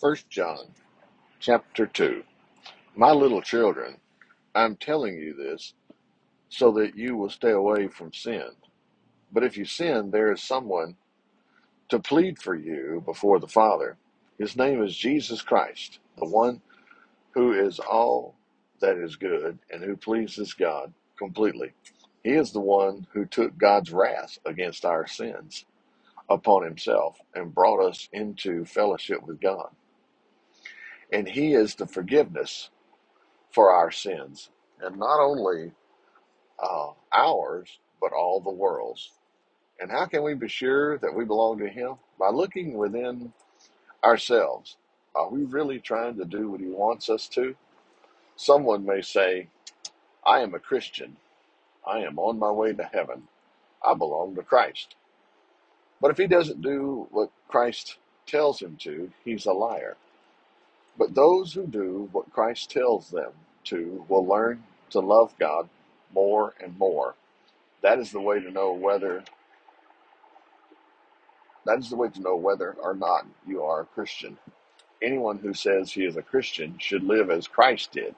1 John, chapter 2. My little children, I'm telling you this so that you will stay away from sin. But if you sin, there is someone to plead for you before the Father. His name is Jesus Christ, the one who is all that is good and who pleases God completely. He is the one who took God's wrath against our sins upon himself and brought us into fellowship with God. And he is the forgiveness for our sins, and not only ours, but all the world's. And how can we be sure that we belong to him? By looking within ourselves. Are we really trying to do what he wants us to? Someone may say, I am a Christian. I am on my way to heaven. I belong to Christ. But if he doesn't do what Christ tells him to, he's a liar. But those who do what Christ tells them to will learn to love God more and more. That is the way to know whether or not you are a Christian. Anyone who says he is a Christian should live as Christ did.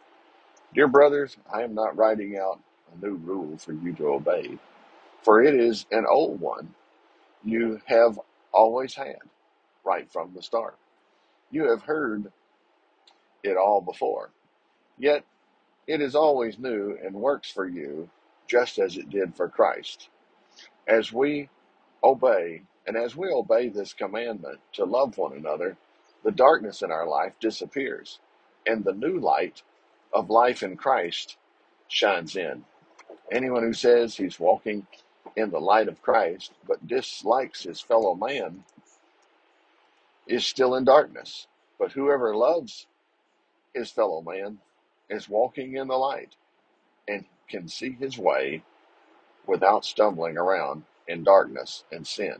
Dear brothers, I am not writing out a new rule for you to obey, for it is an old one you have always had right from the start. You have heard it all before, yet it is always new and works for you just as it did for Christ. As we obey this commandment to love one another, the darkness in our life disappears, and the new light of life in Christ shines in. Anyone who says he's walking in the light of Christ but dislikes his fellow man is still in darkness. But whoever loves his fellow man is walking in the light and can see his way without stumbling around in darkness and sin.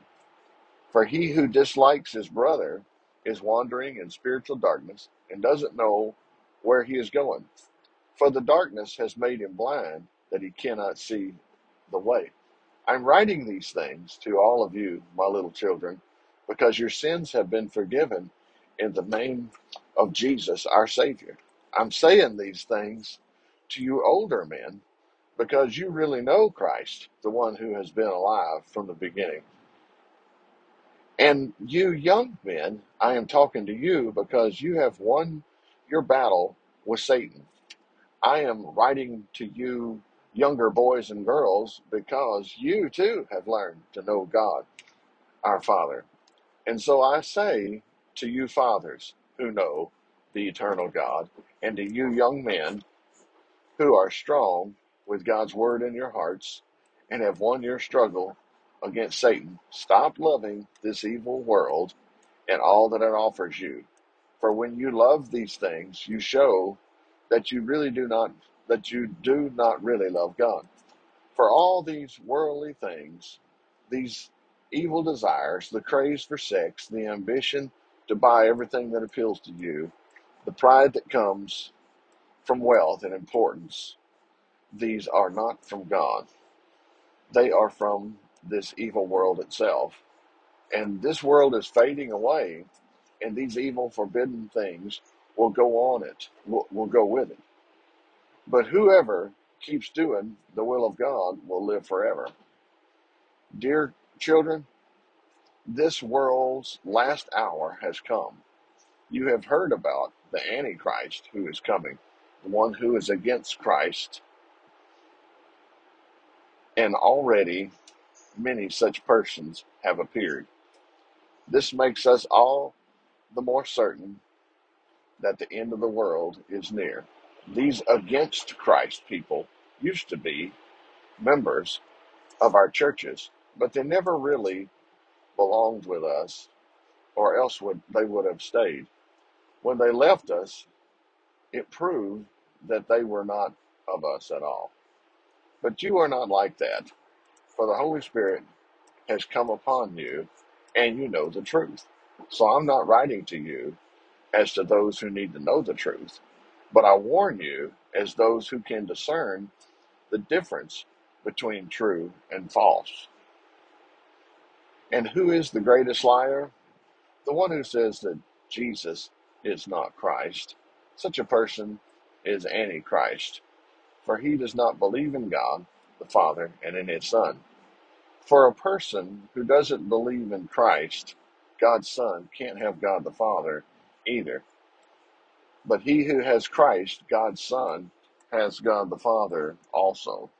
For he who dislikes his brother is wandering in spiritual darkness and doesn't know where he is going. For the darkness has made him blind, that he cannot see the way. I'm writing these things to all of you, my little children, because your sins have been forgiven in the name of Jesus, our Savior. I'm saying these things to you older men because you really know Christ, the one who has been alive from the beginning. And you young men, I am talking to you because you have won your battle with Satan. I am writing to you younger boys and girls because you too have learned to know God, our Father. And so I say to you fathers who know the eternal God, and to you young men who are strong with God's word in your hearts and have won your struggle against Satan, stop loving this evil world and all that it offers you. For when you love these things, you show that you do not really love God. For all these worldly things, these evil desires, the craze for sex, the ambition to buy everything that appeals to you, the pride that comes from wealth and importance, these are not from God. They are from this evil world itself. And this world is fading away, and these evil forbidden things will go with it. But whoever keeps doing the will of God will live forever. Dear children, this world's last hour has come. You have heard about the Antichrist who is coming, the one who is against Christ. And already many such persons have appeared. This makes us all the more certain that the end of the world is near. These against Christ people used to be members of our churches, but they never really belonged with us, or else they would have stayed. When they left us, it proved that they were not of us at all. But you are not like that, for the Holy Spirit has come upon you, and you know the truth. So I'm not writing to you as to those who need to know the truth, but I warn you as those who can discern the difference between true and false. And who is the greatest liar? The one who says that Jesus is not Christ. Such a person is Antichrist, for he does not believe in God the Father and in his Son. For a person who doesn't believe in Christ, God's Son, can't have God the Father either. But he who has Christ, God's Son, has God the Father also.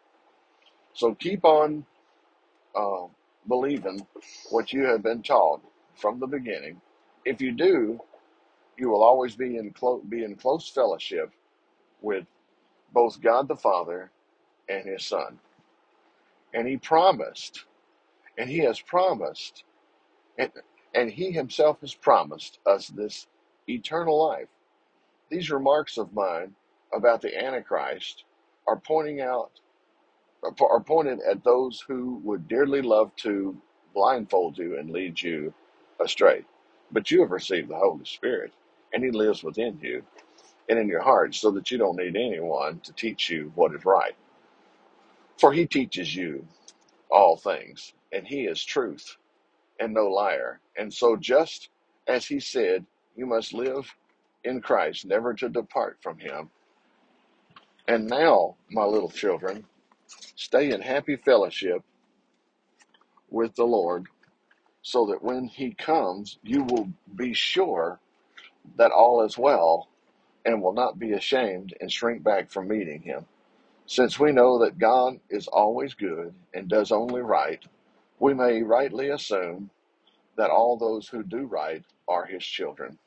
So keep on believing what you have been taught from the beginning. If you do, you will always be in close fellowship with both God the Father and his Son. And he promised, and he has promised, and he himself has promised us this eternal life. These remarks of mine about the Antichrist are pointed at those who would dearly love to blindfold you and lead you astray. But you have received the Holy Spirit, and he lives within you and in your heart, so that you don't need anyone to teach you what is right. For he teaches you all things, and he is truth and no liar. And so just as he said, you must live in Christ, never to depart from him. And now, my little children, stay in happy fellowship with the Lord, so that when he comes, you will be sure that all is well and will not be ashamed and shrink back from meeting him. Since we know that God is always good and does only right, we may rightly assume that all those who do right are his children.